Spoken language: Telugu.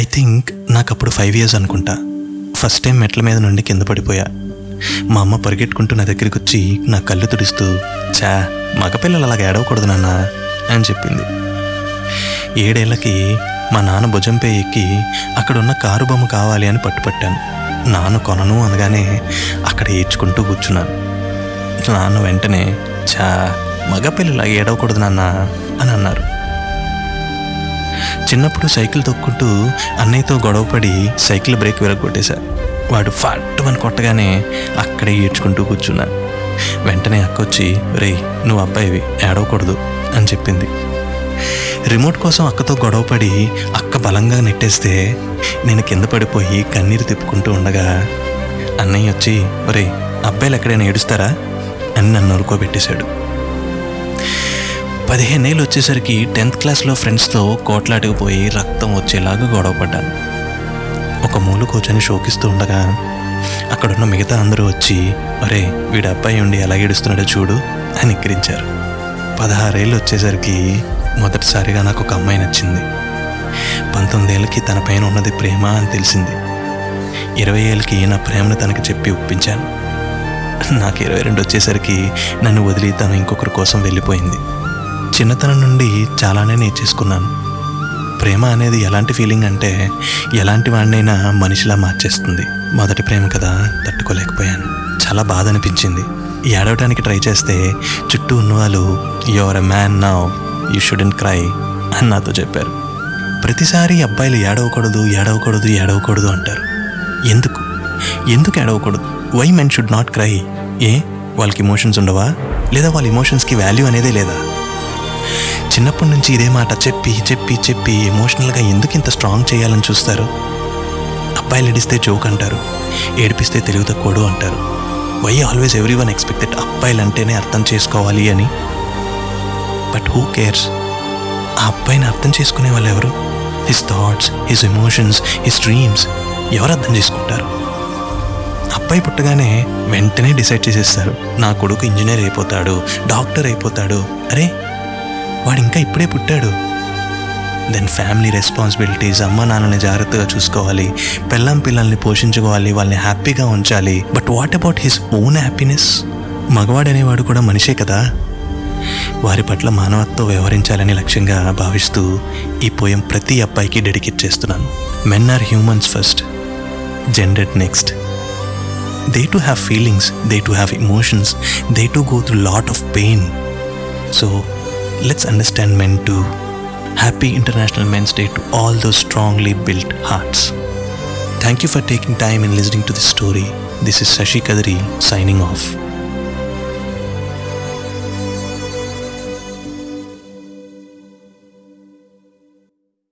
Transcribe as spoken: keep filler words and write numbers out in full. ఐ థింక్ నాకు అప్పుడు ఫైవ్ ఇయర్స్ అనుకుంటా. ఫస్ట్ టైం మెట్ల మీద నుండి కింద పడిపోయా. మా అమ్మ పరిగెట్టుకుంటూ నా దగ్గరికి వచ్చి నా కళ్ళు తుడుస్తూ, చా మగపిల్లలు అలాగ ఏడవకూడదు నాన్న అని చెప్పింది. ఏడేళ్ళకి మా నాన్న భుజంపై ఎక్కి అక్కడున్న కారు బొమ్మ కావాలి అని పట్టుపట్టాను. నాన్న కొనను అనగానే అక్కడ ఏడ్చుకుంటూ కూర్చున్నాను. నాన్న వెంటనే, చా మగపిల్లలు ఏడవకూడదు నాన్న అని అన్నారు. చిన్నప్పుడు సైకిల్ తొక్కుంటూ అన్నయ్యతో గొడవపడి సైకిల్ బ్రేక్ విరగొట్టేశా. వాడు ఫట్ అని కొట్టగానే అక్కడే ఏడ్చుకుంటూ కూర్చున్నా. వెంటనే అక్కొచ్చి, రే నువ్వు అబ్బాయివి ఏడవకూడదు అని చెప్పింది. రిమోట్ కోసం అక్కతో గొడవపడి అక్క బలంగా నెట్టేస్తే నేను కింద పడిపోయి కన్నీరు తిప్పుకుంటూ ఉండగా అన్నయ్య వచ్చి, రే అబ్బాయిలు ఎక్కడైనా ఏడుస్తారా అని నన్ను నరుకోబెట్టేశాడు. పదిహేనేళ్ళు వచ్చేసరికి టెన్త్ క్లాస్లో ఫ్రెండ్స్తో కోట్లాటుకుపోయి రక్తం వచ్చేలాగా గొడవపడ్డాను. ఒక మూలు కూర్చొని షోకిస్తూ ఉండగా అక్కడున్న మిగతా అందరూ వచ్చి, అరే వీడు అబ్బాయి ఉండి ఎలా ఏడుస్తున్నాడో చూడు అని ఎక్కిరించారు. పదహారేళ్ళు వచ్చేసరికి మొదటిసారిగా నాకు ఒక అమ్మాయి నచ్చింది. పంతొమ్మిదేళ్ళకి తన పైన ఉన్నది ప్రేమ అని తెలిసింది. ఇరవై ఏళ్ళకి నా ప్రేమను తనకి చెప్పి ఒప్పించాను. నాకు ఇరవై రెండు వచ్చేసరికి నన్ను వదిలి తను ఇంకొకరి కోసం వెళ్ళిపోయింది. చిన్నతనం నుండి చాలానే నేర్చేసుకున్నాను. ప్రేమ అనేది ఎలాంటి ఫీలింగ్ అంటే ఎలాంటి వాడినైనా మనిషిలా మార్చేస్తుంది. మొదటి ప్రేమ కదా, తట్టుకోలేకపోయాను. చాలా బాధ అనిపించింది. ఏడవడానికి ట్రై చేస్తే చుట్టూ ఉన్నవాళ్ళు, you are a man now, you shouldn't cry అని నాతో చెప్పారు. ప్రతిసారి అబ్బాయిలు ఏడవకూడదు ఏడవకూడదు ఏడవకూడదు అంటారు. ఎందుకు ఎందుకు ఏడవకూడదు? Why men should not cry? ఏ వాళ్ళకి ఇమోషన్స్ ఉండవా? లేదా వాళ్ళ ఇమోషన్స్కి వాల్యూ అనేదే లేదా? చిన్నప్పటి నుంచి ఇదే మాట చెప్పి చెప్పి చెప్పి ఎమోషనల్గా ఎందుకు ఇంత స్ట్రాంగ్ చేయాలని చూస్తారు? అబ్బాయిలు ఏడిస్తే జోక్ అంటారు, ఏడిపిస్తే తెలివి తక్కువడు అంటారు. Why always every one expected అబ్బాయిలు అంటేనే అర్థం చేసుకోవాలి అని? But who cares? ఆ అబ్బాయిని అర్థం చేసుకునే వాళ్ళు ఎవరు? His thoughts, his emotions, his dreams ఎవరు అర్థం చేసుకుంటారు? అబ్బాయి పుట్టగానే వెంటనే డిసైడ్ చేసేస్తారు, నా కొడుకు ఇంజనీర్ అయిపోతాడు, డాక్టర్ అయిపోతాడు. అరే వాడు ఇంకా ఇప్పుడే పుట్టాడు. దెన్ ఫ్యామిలీ రెస్పాన్సిబిలిటీస్, అమ్మ నాన్నని జాగ్రత్తగా చూసుకోవాలి, పిల్లం పిల్లల్ని పోషించుకోవాలి, వాళ్ళని హ్యాపీగా ఉంచాలి. But what about his own happiness? మగవాడనేవాడు కూడా మనిషే కదా. వారి పట్ల మానవత్వం వ్యవహరించాలని లక్ష్యంగా భావిస్తూ ఈ పోయం ప్రతి అబ్బాయికి డెడికేట్ చేస్తున్నాను. Men are humans first, gender next. They too have feelings, they too have emotions, they too go through lot of pain. So let's understand men too. Happy International Men's Day to all those strongly built hearts. Thank you for taking time and listening to this story. This is Sashi Kadri signing off.